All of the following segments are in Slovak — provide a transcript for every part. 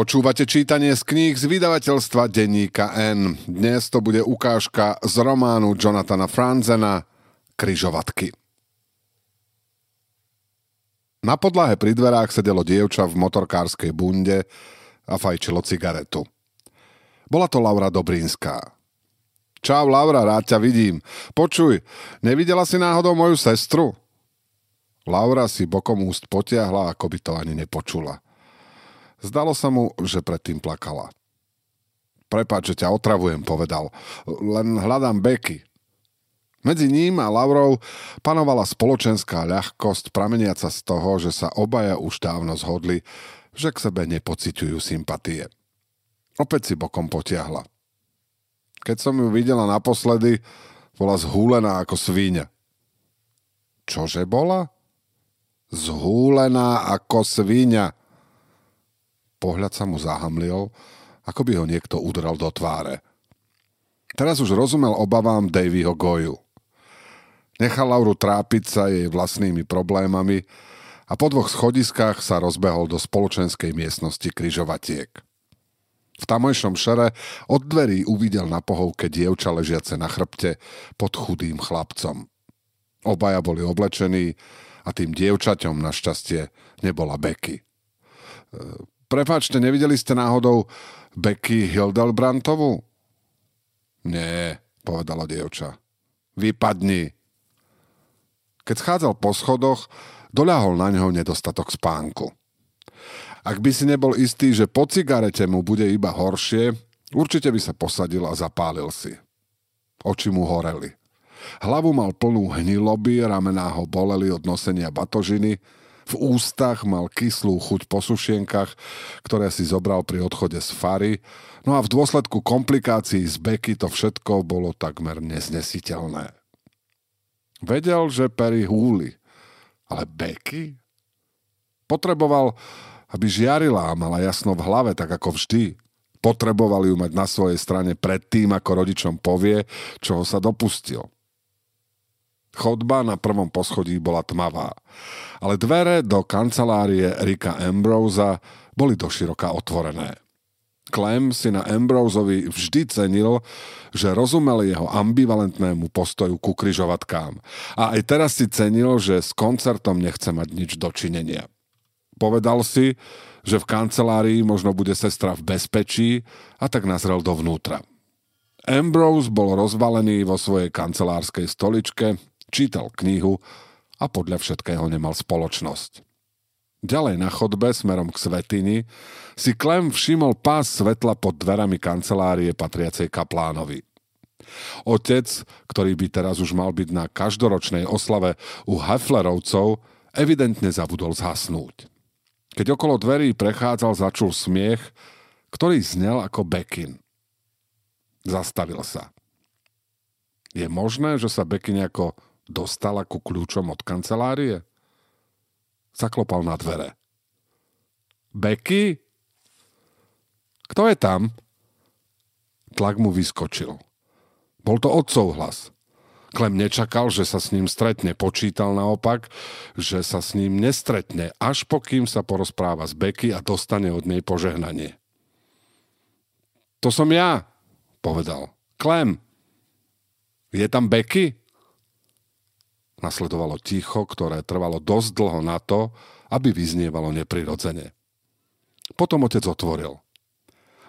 Počúvate čítanie z kníh z vydavateľstva Deníka N. Dnes to bude ukážka z románu Jonathana Franzena Križovatky. Na podlahe pri dverách sedelo dievča v motorkárskej bunde a fajčilo cigaretu. Bola to Laura Dobrinská. Čau, Laura, rád ťa vidím. Počuj, nevidela si náhodou moju sestru? Laura si bokom úst potiahla, ako by to ani nepočula. Zdalo sa mu, že predtým plakala. Prepáč, že ťa otravujem, povedal. Len hľadám Becky. Medzi ním a Laurou panovala spoločenská ľahkosť, prameniaca z toho, že sa obaja už dávno zhodli, že k sebe nepociťujú sympatie. Opäť si bokom potiahla. Keď som ju videla naposledy, bola zhúlená ako svíňa. Čože bola? Zhúlená ako svíňa. Pohľad sa mu zahamlil, ako by ho niekto udral do tváre. Teraz už rozumel obavám Davyho Goju. Nechal Lauru trápiť sa jej vlastnými problémami a po dvoch schodiskách sa rozbehol do spoločenskej miestnosti križovatiek. V tamojšom šere od dverí uvidel na pohovke dievča ležiace na chrbte pod chudým chlapcom. Obaja boli oblečení a tým dievčaťom našťastie nebola Becky. Prepáčte, nevideli ste náhodou Becky Hildebrandtovú? Nie, povedala dievča. Vypadni. Keď schádzal po schodoch, doľahol na neho nedostatok spánku. Ak by si nebol istý, že po cigarete mu bude iba horšie, určite by sa posadil a zapálil si. Oči mu horeli. Hlavu mal plnú hniloby, ramená ho boleli od nosenia batožiny. V ústach mal kyslú chuť po sušienkach, ktoré si zobral pri odchode z fary, no a v dôsledku komplikácií z Becky to všetko bolo takmer neznesiteľné. Vedel, že pery húli, ale Becky? Potreboval, aby žiarila a mala jasno v hlave, tak ako vždy. Potreboval ju mať na svojej strane predtým, ako rodičom povie, čoho sa dopustil. Chodba na prvom poschodí bola tmavá, ale dvere do kancelárie Ricka Ambrosa boli doširoka otvorené. Clem si na Ambroseovi vždy cenil, že rozumel jeho ambivalentnému postoju ku križovatkám a aj teraz si cenil, že s koncertom nechce mať nič dočinenia. Povedal si, že v kancelárii možno bude sestra v bezpečí a tak nazrel dovnútra. Ambrose bol rozvalený vo svojej kancelárskej stoličke, čítal knihu a podľa všetkého nemal spoločnosť. Ďalej na chodbe smerom k svätyni si Clem všimol pás svetla pod dverami kancelárie patriacej kaplánovi. Otec, ktorý by teraz už mal byť na každoročnej oslave u Hefflerovcov, evidentne zabudol zhasnúť. Keď okolo dverí prechádzal, začul smiech, ktorý znel ako Beckin. Zastavil sa. Je možné, že sa Becky nejako dostala ku kľúčom od kancelárie? Zaklopal na dvere. Becky? Kto je tam? Tlak mu vyskočil. Bol to otcov hlas. Clem nečakal, že sa s ním stretne. Počítal naopak, že sa s ním nestretne, až pokým sa porozpráva s Becky a dostane od nej požehnanie. To som ja, povedal. Clem, je tam Becky? Nasledovalo ticho, ktoré trvalo dosť dlho na to, aby vyznievalo neprirodzene. Potom otec otvoril.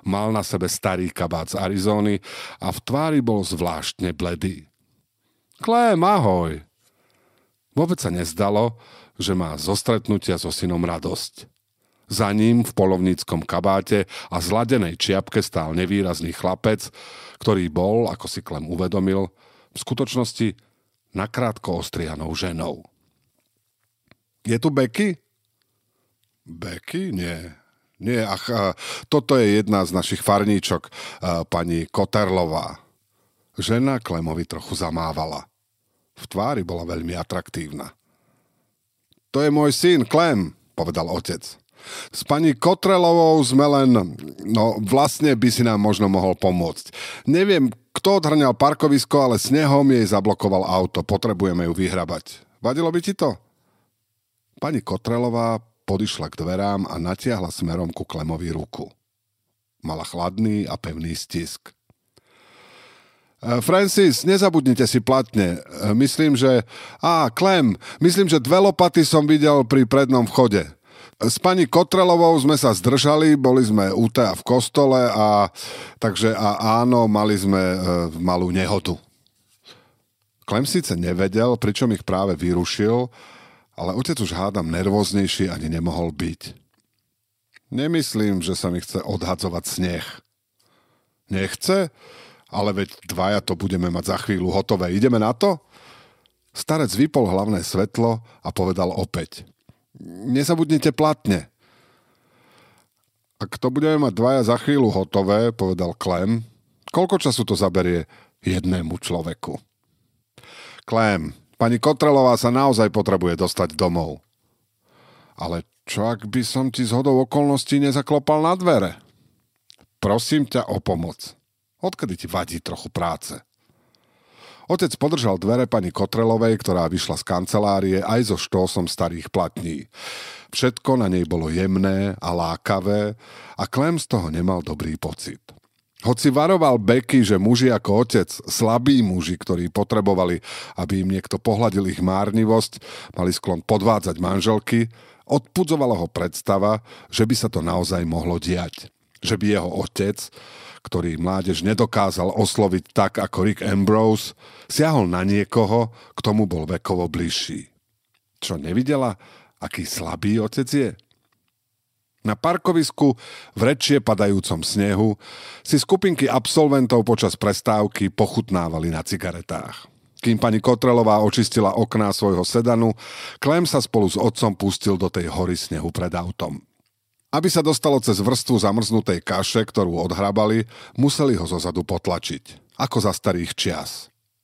Mal na sebe starý kabát z Arizóny a v tvári bol zvláštne bledý. Clem, ahoj! Vôbec sa nezdalo, že má zo stretnutia so synom radosť. Za ním v polovníckom kabáte a zladenej čiapke stál nevýrazný chlapec, ktorý bol, ako si Clem uvedomil, v skutočnosti nakrátko ostrihanou ženou. Je tu Becky? Becky? Nie. Nie, ach, toto je jedna z našich farníčok, pani Kotrelová. Žena Klemovi trochu zamávala. V tvári bola veľmi atraktívna. To je môj syn, Clem, povedal otec. S pani Kotrelovou sme len... No, vlastne by si nám možno mohol pomôcť. Neviem, kto odhrňal parkovisko, ale snehom jej zablokoval auto. Potrebujeme ju vyhrabať. Vadilo by ti to? Pani Kotrelová podišla k dverám a natiahla smerom ku Klemovi ruku. Mala chladný a pevný stisk. Francis, nezabudnite si platne. Myslím, že dve lopaty som videl pri prednom vchode. S pani Kotrelovou sme sa zdržali, boli sme útea v kostole a mali sme malú nehodu. Klem síce nevedel, pričom ich práve vyrušil, ale otec už hádam nervóznejší ani nemohol byť. Nemyslím, že sa mi chce odhadzovať sneh. Nechce? Ale veď dvaja to budeme mať za chvíľu hotové. Ideme na to? Starec vypol hlavné svetlo a povedal opäť. Nezabudnite platne. Ak to budeme mať dvaja za chvíľu hotové, povedal Clem, koľko času to zaberie jednému človeku? Clem, pani Kotrelová sa naozaj potrebuje dostať domov. Ale čo ak by som ti zhodou okolností nezaklopal na dvere? Prosím ťa o pomoc. Odkedy ti vadí trochu práce? Otec podržal dvere pani Kotrelovej, ktorá vyšla z kancelárie aj so štósom starých platní. Všetko na nej bolo jemné a lákavé a Clem z toho nemal dobrý pocit. Hoci varoval Becky, že muži ako otec, slabí muži, ktorí potrebovali, aby im niekto pohľadil ich márnivosť, mali sklon podvádzať manželky, odpudzovala ho predstava, že by sa to naozaj mohlo diať. Že by jeho otec, ktorý mládež nedokázal osloviť tak ako Rick Ambrose, siahol na niekoho, kto mu bol vekovo bližší. Čo nevidela, aký slabý otec je? Na parkovisku v rečie padajúcom snehu si skupinky absolventov počas prestávky pochutnávali na cigaretách. Kým pani Kotrelová očistila okná svojho sedanu, Clem sa spolu s otcom pustil do tej hory snehu pred autom. Aby sa dostalo cez vrstvu zamrznutej kaše, ktorú odhrabali, museli ho zozadu potlačiť, ako za starých čias.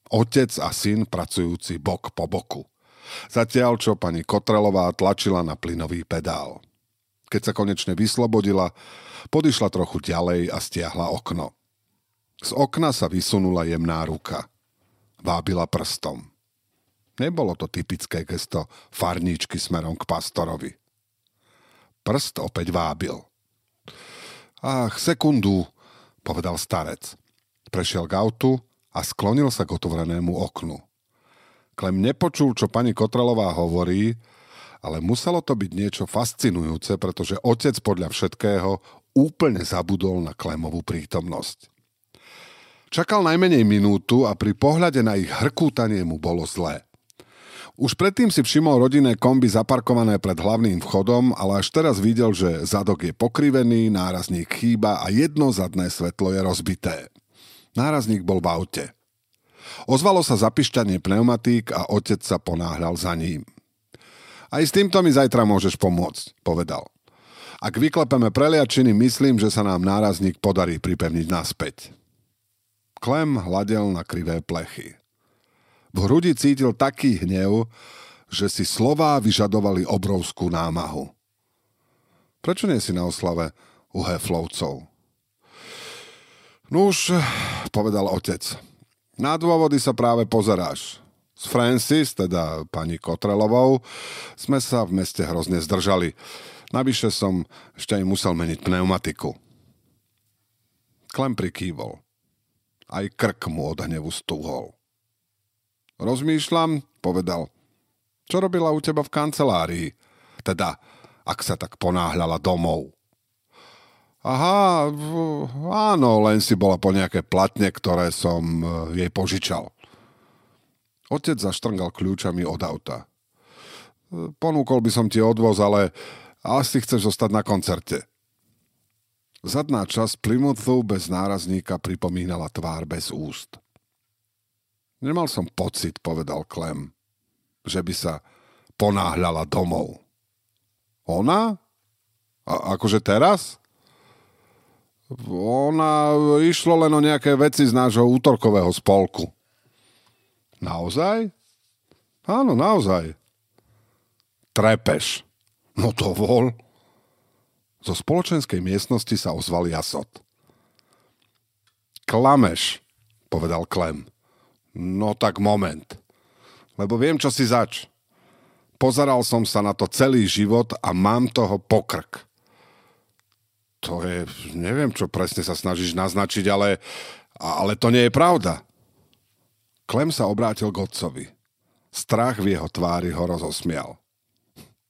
Otec a syn pracujúci bok po boku. Zatiaľ, čo pani Kotrelová tlačila na plynový pedál. Keď sa konečne vyslobodila, podišla trochu ďalej a stiahla okno. Z okna sa vysunula jemná ruka. Vábila prstom. Nebolo to typické gesto farníčky smerom k pastorovi. Prst opäť vábil. Ach, sekundu, povedal starec. Prešiel k autu a sklonil sa k otvorenému oknu. Clem nepočul, čo pani Kotrelová hovorí, ale muselo to byť niečo fascinujúce, pretože otec podľa všetkého úplne zabudol na Clemovú prítomnosť. Čakal najmenej minútu a pri pohľade na ich hrkútanie mu bolo zlé. Už predtým si všimol rodinné kombi zaparkované pred hlavným vchodom, ale až teraz videl, že zadok je pokrivený, nárazník chýba a jedno zadné svetlo je rozbité. Nárazník bol v aute. Ozvalo sa zapišťanie pneumatík a otec sa ponáhľal za ním. Aj s týmto mi zajtra môžeš pomôcť, povedal. Ak vyklepeme preliačiny, myslím, že sa nám nárazník podarí pripevniť naspäť. Clem hladel na krivé plechy. V hrudi cítil taký hnev, že si slová vyžadovali obrovskú námahu. Prečo nie si na oslave u Hefflerovcov? Nuž, povedal otec, na dôvody sa práve pozeráš. S Francis, teda pani Kotrelovou, sme sa v meste hrozne zdržali. Navyše som ešte aj musel meniť pneumatiku. Clem prikývol. Aj krk mu od hnevu stúhol. Rozmýšľam, povedal. Čo robila u teba v kancelárii? Teda, ak sa tak ponáhľala domov. Aha, áno, len si bola po nejaké platne, ktoré som jej požičal. Otec zaštrngal kľúčami od auta. Ponúkol by som ti odvoz, ale asi chceš zostať na koncerte. Zadná časť Plymouthu bez nárazníka pripomínala tvár bez úst. Nemal som pocit, povedal Clem, že by sa ponáhľala domov. Ona? Akože teraz? Ona išlo len o nejaké veci z nášho útorkového spolku. Naozaj? Áno, naozaj. Trepeš. No to vol. Zo spoločenskej miestnosti sa ozval jasot. Klameš, povedal Clem. No tak moment. Lebo viem, čo si zač. Pozeral som sa na to celý život a mám toho pokrk. to je, neviem, čo presne sa snažíš naznačiť, ale to nie je pravda. Clem sa obrátil k otcovi. Strach v jeho tvári ho rozosmial.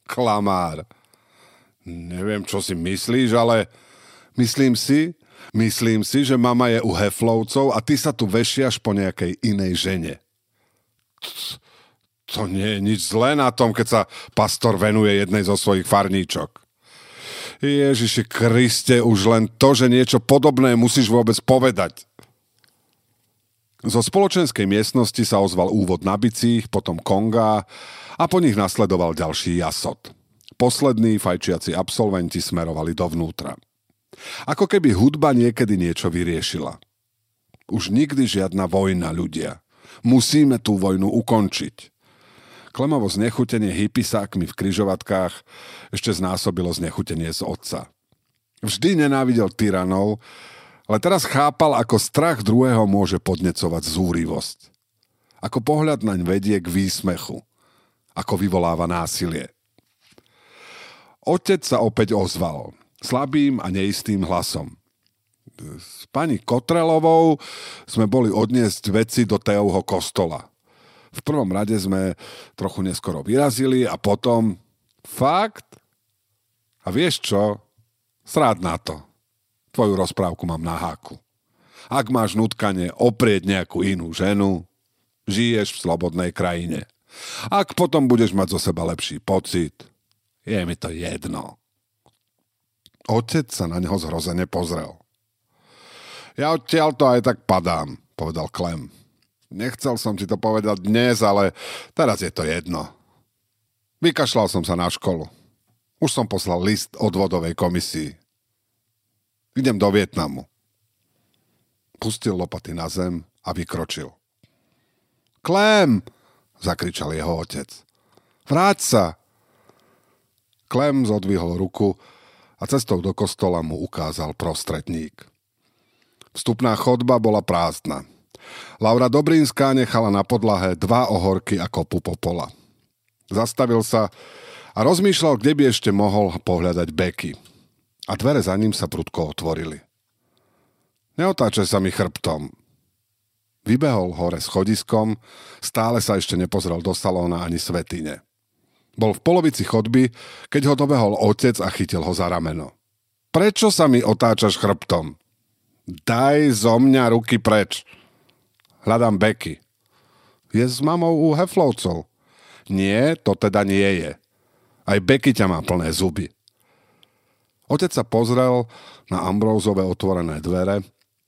Klamár. Neviem, čo si myslíš, ale myslím si, že mama je u Hefflerovcov a ty sa tu vešiaš po nejakej inej žene. To nie je nič zlé na tom, keď sa pastor venuje jednej zo svojich farníčok. Ježiši Kriste, už len to, že niečo podobné musíš vôbec povedať. Zo spoločenskej miestnosti sa ozval úvod na bicích, potom konga a po nich nasledoval ďalší jasot. Poslední fajčiaci absolventi smerovali dovnútra. Ako keby hudba niekedy niečo vyriešila. Už nikdy žiadna vojna, ľudia. Musíme tú vojnu ukončiť. Klemovo znechutenie hypisákmi v Križovatkách ešte znásobilo znechutenie z otca. Vždy nenávidel tyranov, ale teraz chápal, ako strach druhého môže podnecovať zúrivosť. Ako pohľad naň vedie k výsmechu. Ako vyvoláva násilie. Otec sa opäť ozval. Slabým a neistým hlasom. S pani Kotrelovou sme boli odniesť veci do Teovho kostola. V prvom rade sme trochu neskoro vyrazili a potom... Fakt? A vieš čo? Sráď na to. Tvoju rozprávku mám na háku. Ak máš nutkanie oprieť nejakú inú ženu, žiješ v slobodnej krajine. Ak potom budeš mať zo seba lepší pocit, je mi to jedno. Otec sa na neho zhrozene pozrel. Ja odtiaľto aj tak padám, povedal Clem. Nechcel som ti to povedať dnes, ale teraz je to jedno. Vykašľal som sa na školu. Už som poslal list odvodovej komisii. Idem do Vietnamu. Pustil lopaty na zem a vykročil. Clem! Zakričal jeho otec. Vráť sa! Clem zodvihol ruku a cestou do kostola mu ukázal prostredník. Vstupná chodba bola prázdna. Laura Dobrinská nechala na podlahe dva ohorky a kopu popola. Zastavil sa a rozmýšľal, kde by ešte mohol pohľadať Becky. A dvere za ním sa prudko otvorili. Neotáčaj sa mi chrbtom. Vybehol hore schodiskom, stále sa ešte nepozrel do salóna ani svätyne. Bol v polovici chodby, keď ho dobehol otec a chytil ho za rameno. Prečo sa mi otáčaš chrbtom? Daj zo mňa ruky preč. Hľadám Becky. Je s mamou u Hefflerovcov. Nie, to teda nie je. Aj Becky ťa má plné zuby. Otec sa pozrel na Ambroseove otvorené dvere,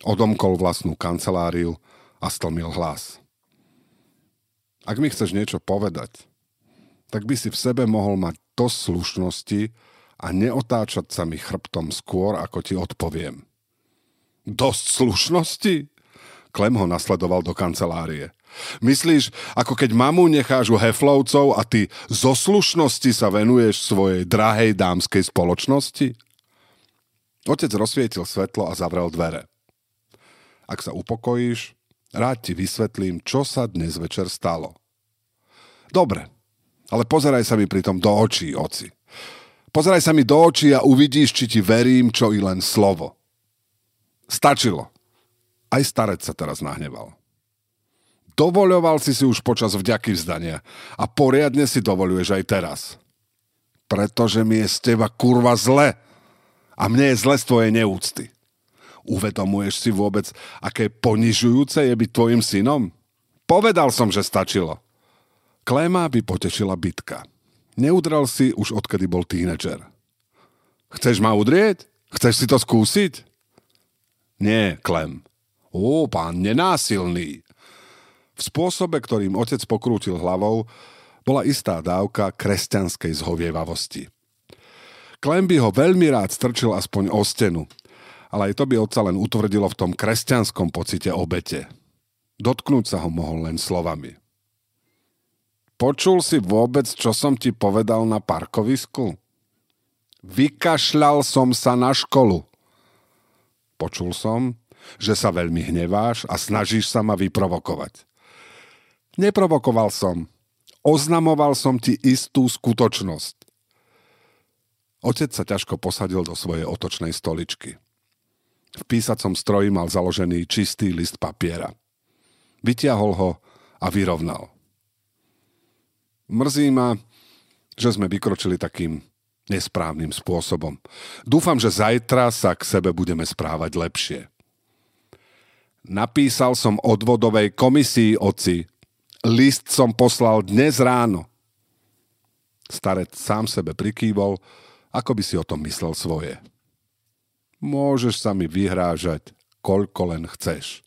odomkol vlastnú kanceláriu a stlmil hlas. Ak mi chceš niečo povedať, tak by si v sebe mohol mať dosť slušnosti a neotáčať sa mi chrbtom skôr, ako ti odpoviem. Dosť slušnosti? Clem ho nasledoval do kancelárie. Myslíš, ako keď mamu necháš u Hefflerovcov a ty zo slušnosti sa venuješ svojej drahej dámskej spoločnosti? Otec rozsvietil svetlo a zavrel dvere. Ak sa upokojíš, rád ti vysvetlím, čo sa dnes večer stalo. Dobre, ale pozeraj sa mi pritom do očí, oci. Pozeraj sa mi do očí a uvidíš, či ti verím, čo i len slovo. Stačilo. Aj starec sa teraz nahneval. Dovoľoval si už počas vďaky vzdania a poriadne si dovoľuješ aj teraz. Pretože mi je z teba kurva zle a mne je zle z tvojej neúcty. Uvedomuješ si vôbec, aké ponižujúce je byť tvojim synom? Povedal som, že stačilo. Kléma by potešila bitka. Neudral si už odkedy bol tínedžer. Chceš ma udrieť? Chceš si to skúsiť? Nie, Clem. Ó, pán nenásilný. V spôsobe, ktorým otec pokrútil hlavou, bola istá dávka kresťanskej zhovievavosti. Clem by ho veľmi rád strčil aspoň o stenu, ale aj to by otca len utvrdilo v tom kresťanskom pocite obete. Dotknúť sa ho mohol len slovami. Počul si vôbec, čo som ti povedal na parkovisku? Vykašľal som sa na školu. Počul som, že sa veľmi hneváš a snažíš sa ma vyprovokovať. Neprovokoval som. Oznamoval som ti istú skutočnosť. Otec sa ťažko posadil do svojej otočnej stoličky. V písacom stroji mal založený čistý list papiera. Vytiahol ho a vyrovnal. Mrzí ma, že sme vykročili takým nesprávnym spôsobom. Dúfam, že zajtra sa k sebe budeme správať lepšie. Napísal som odvodovej komisii, oci. List som poslal dnes ráno. Starec sám sebe prikývol, ako by si o tom myslel svoje. Môžeš sa mi vyhrážať, koľko len chceš.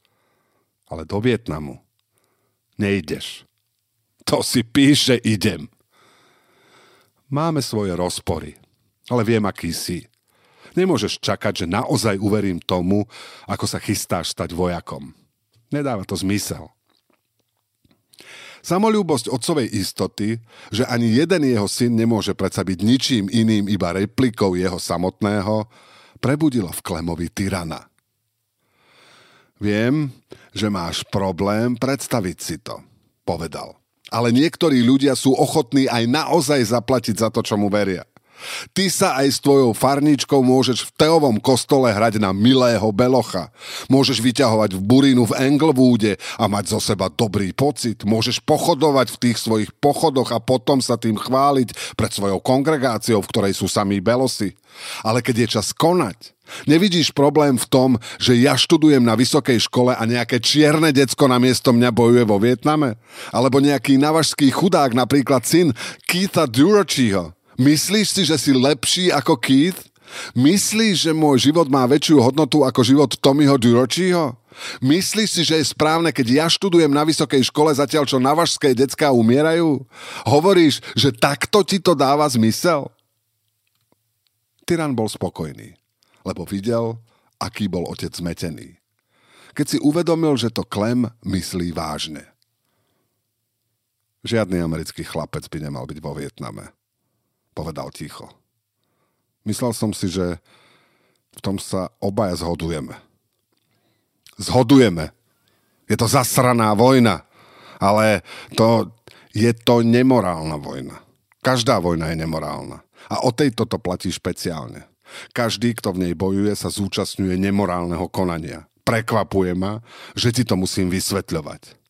Ale do Vietnamu nejdeš. To si píše, idem. Máme svoje rozpory, ale viem, aký si. Nemôžeš čakať, že naozaj uverím tomu, ako sa chystáš stať vojakom. Nedáva to zmysel. Samoľúbosť otcovej istoty, že ani jeden jeho syn nemôže predsa byť ničím iným, iba replikou jeho samotného, prebudilo v Klemovi tyrana. Viem, že máš problém predstaviť si to, povedal. Ale niektorí ľudia sú ochotní aj naozaj zaplatiť za to, čo mu veria. Ty sa aj s tvojou farničkou môžeš v Teovom kostole hrať na milého belocha. Môžeš vyťahovať v burinu v Englewoode a mať zo seba dobrý pocit. Môžeš pochodovať v tých svojich pochodoch a potom sa tým chváliť pred svojou kongregáciou, v ktorej sú samí belosi. Ale keď je čas konať, nevidíš problém v tom, že ja študujem na vysokej škole a nejaké čierne decko namiesto mňa bojuje vo Vietname? Alebo nejaký navažský chudák, napríklad syn Keitha Durochieho? Myslíš si, že si lepší ako Keith? Myslíš, že môj život má väčšiu hodnotu ako život Tommyho Durochieho? Myslíš si, že je správne, keď ja študujem na vysokej škole, zatiaľ čo navažské decká umierajú? Hovoríš, že takto ti to dáva zmysel? Tyran bol spokojný, lebo videl, aký bol otec zmetený. Keď si uvedomil, že to Klem myslí vážne. Žiadny americký chlapec by nemal byť vo Vietname, povedal ticho. Myslel som si, že v tom sa obaja zhodujeme. Zhodujeme. Je to zasraná vojna, ale je to nemorálna vojna. Každá vojna je nemorálna. A o tejto to platí špeciálne. Každý, kto v nej bojuje, sa zúčastňuje nemorálneho konania. Prekvapuje ma, že ti to musím vysvetľovať.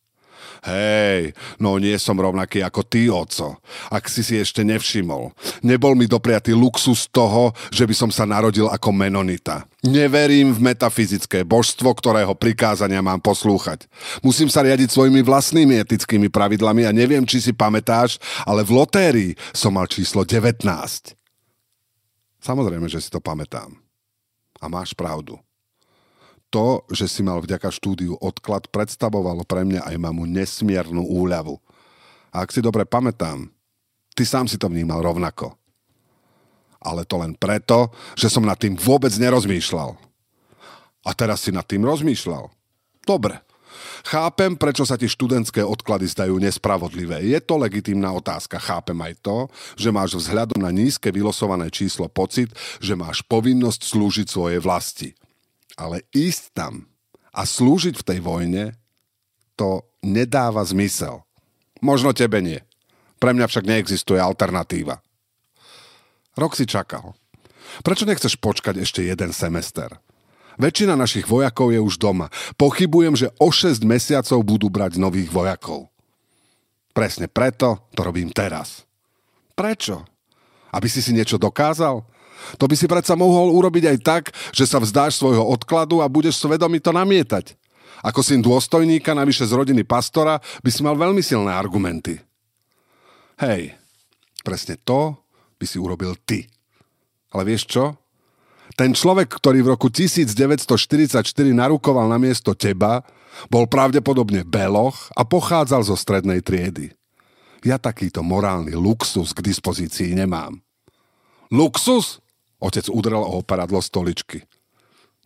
Hej, no nie som rovnaký ako ty, oco. Ak si ešte nevšimol. Nebol mi dopriatý luxus toho, že by som sa narodil ako menonita. Neverím v metafyzické božstvo, ktorého prikázania mám poslúchať. Musím sa riadiť svojimi vlastnými etickými pravidlami a neviem, či si pamätáš, ale v lotérii som mal číslo 19. Samozrejme, že si to pamätám. A máš pravdu. To, že si mal vďaka štúdiu odklad, predstavovalo pre mňa aj mamu nesmiernú úľavu. A ak si dobre pamätám, ty sám si to vnímal rovnako. Ale to len preto, že som nad tým vôbec nerozmýšľal. A teraz si nad tým rozmýšľal. Dobre. Chápem, prečo sa ti študentské odklady zdajú nespravodlivé. Je to legitímna otázka. Chápem aj to, že máš vzhľadom na nízke vylosované číslo pocit, že máš povinnosť slúžiť svojej vlasti. Ale ísť tam a slúžiť v tej vojne, to nedáva zmysel. Možno tebe nie. Pre mňa však neexistuje alternatíva. Rok si čakal. Prečo nechceš počkať ešte jeden semester? Väčšina našich vojakov je už doma. Pochybujem, že o 6 mesiacov budú brať nových vojakov. Presne preto to robím teraz. Prečo? Aby si niečo dokázal? To by si predsa mohol urobiť aj tak, že sa vzdáš svojho odkladu a budeš svedomito namietať. Ako syn dôstojníka, navyše z rodiny pastora, by si mal veľmi silné argumenty. Hej, presne to by si urobil ty. Ale vieš čo? Ten človek, ktorý v roku 1944 narukoval na miesto teba, bol pravdepodobne beloch a pochádzal zo strednej triedy. Ja takýto morálny luxus k dispozícii nemám. Luxus? Otec udrel o operadlo stoličky.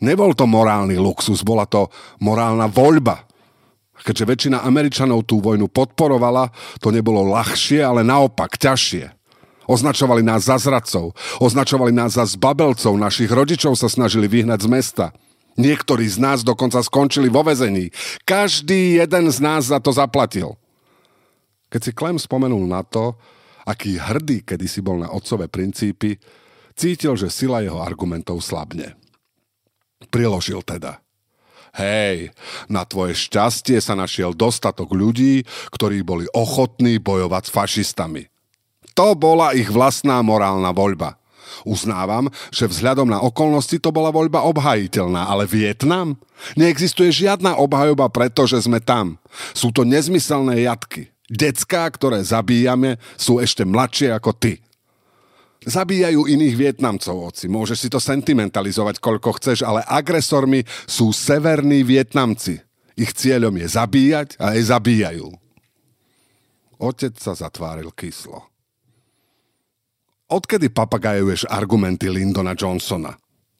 Nebol to morálny luxus, bola to morálna voľba. Keďže väčšina Američanov tú vojnu podporovala, to nebolo ľahšie, ale naopak ťažšie. Označovali nás za zradcov, označovali nás za zbabelcov, našich rodičov sa snažili vyhnať z mesta. Niektorí z nás dokonca skončili vo väzení. Každý jeden z nás za to zaplatil. Keď si Klem spomenul na to, aký hrdý kedysi bol na otcové princípy, Cítil, že sila jeho argumentov slabne. Priložil teda. Hej, na tvoje šťastie sa našiel dostatok ľudí, ktorí boli ochotní bojovať s fašistami. To bola ich vlastná morálna voľba. Uznávam, že vzhľadom na okolnosti to bola voľba obhajiteľná, ale Vietnam? Neexistuje žiadna obhajoba, pretože sme tam. Sú to nezmyselné jatky. Decká, ktoré zabíjame, sú ešte mladšie ako ty. Zabíjajú iných Vietnamcov, oci. Môžeš si to sentimentalizovať, koľko chceš, ale agresormi sú severní Vietnamci. Ich cieľom je zabíjať a aj zabíjajú. Otec sa zatváril kyslo. Odkedy papagajuješ argumenty Lyndona Johnsona?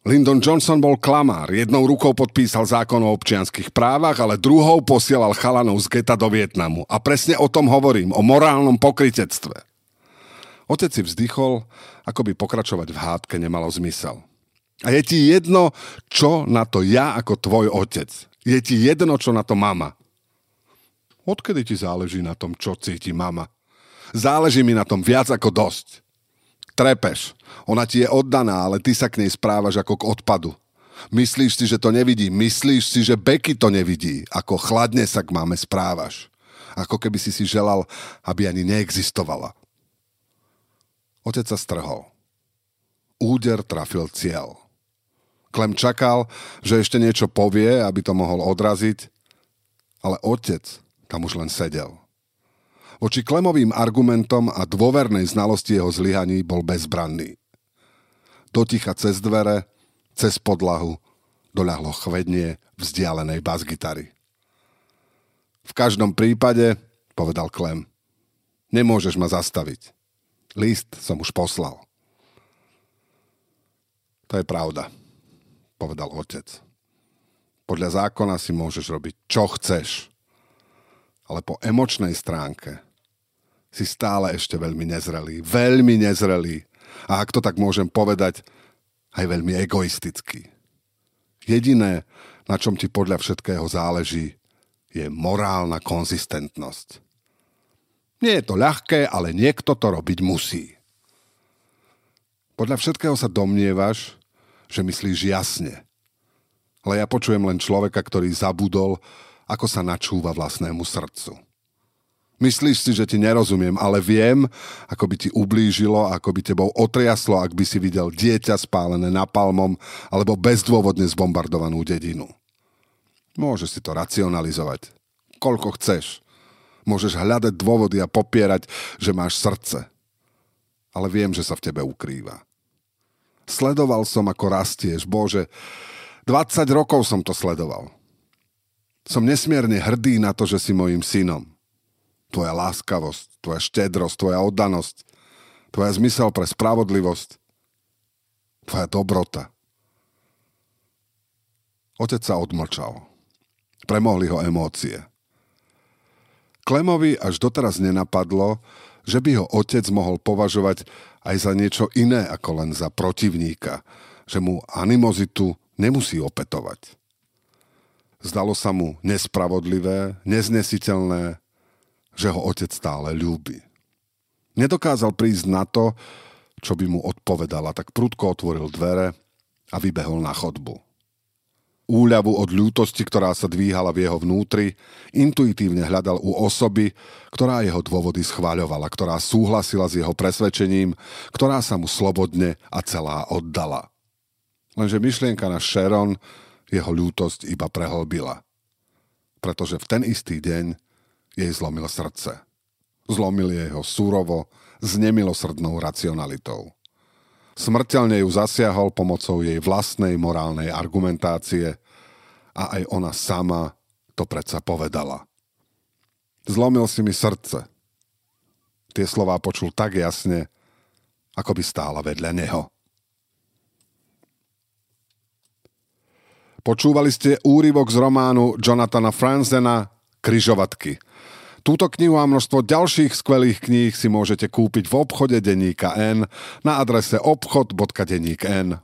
Lyndon Johnson bol klamár. Jednou rukou podpísal zákon o občianskych právach, ale druhou posielal chalanov z geta do Vietnamu. A presne o tom hovorím, o morálnom pokrytectve. Otec si vzdychol, ako by pokračovať v hádke nemalo zmysel. A je ti jedno, čo na to ja ako tvoj otec. Je ti jedno, čo na to mama. Odkedy ti záleží na tom, čo cíti mama? Záleží mi na tom viac ako dosť. Trepeš. Ona ti je oddaná, ale ty sa k nej správaš ako k odpadu. Myslíš si, že to nevidí. Myslíš si, že Becky to nevidí. Ako chladne sa k mame správaš. Ako keby si si želal, aby ani neexistovala. Otec sa strhol. Úder trafil cieľ. Clem čakal, že ešte niečo povie, aby to mohol odraziť, ale otec tam už len sedel. Voči Clemovým argumentom a dôvernej znalosti jeho zlyhaní bol bezbranný. Doticha cez dvere, cez podlahu doľahlo chvednie vzdialenej basgitary. V každom prípade, povedal Clem, nemôžeš ma zastaviť. List som už poslal. To je pravda, povedal otec. Podľa zákona si môžeš robiť, čo chceš. Ale po emočnej stránke si stále ešte veľmi nezrelý. Veľmi nezrelý. A ak to tak môžem povedať, aj veľmi egoistický. Jediné, na čom ti podľa všetkého záleží, je morálna konzistentnosť. Nie je to ľahké, ale niekto to robiť musí. Podľa všetkého sa domnievaš, že myslíš jasne. Ale ja počujem len človeka, ktorý zabudol, ako sa načúva vlastnému srdcu. Myslíš si, že ti nerozumiem, ale viem, ako by ti ublížilo, ako by tebou otriaslo, ak by si videl dieťa spálené napalmom alebo bezdôvodne zbombardovanú dedinu. Môžeš si to racionalizovať, koľko chceš. Môžeš hľadať dôvody a popierať, že máš srdce. Ale viem, že sa v tebe ukrýva. Sledoval som, ako rastieš. Bože, 20 rokov som to sledoval. Som nesmierne hrdý na to, že si mojím synom. Tvoja láskavosť, tvoja štedrosť, tvoja oddanosť, tvoja zmysel pre spravodlivosť, tvoja dobrota. Otec sa odmlčal. Premohli ho emócie. Clemovi až doteraz nenapadlo, že by ho otec mohol považovať aj za niečo iné ako len za protivníka, že mu animozitu nemusí opätovať. Zdalo sa mu nespravodlivé, neznesiteľné, že ho otec stále ľúbi. Nedokázal prísť na to, čo by mu odpovedala, tak prudko otvoril dvere a vybehol na chodbu. Úľavu od ľútosti, ktorá sa dvíhala v jeho vnútri, intuitívne hľadal u osoby, ktorá jeho dôvody schvaľovala, ktorá súhlasila s jeho presvedčením, ktorá sa mu slobodne a celá oddala. Lenže myšlienka na Sharon jeho ľútosť iba prehlbila. Pretože v ten istý deň jej zlomil srdce. Zlomil jej ho surovo, s nemilosrdnou racionalitou. Smrteľne ju zasiahol pomocou jej vlastnej morálnej argumentácie a aj ona sama to predsa povedala. Zlomil si mi srdce. Tie slová počul tak jasne, ako by stála vedľa neho. Počúvali ste úryvok z románu Jonathana Franzena Križovatky. Túto knihu a množstvo ďalších skvelých kníh si môžete kúpiť v obchode Deníka N na adrese obchod.denikn.sk.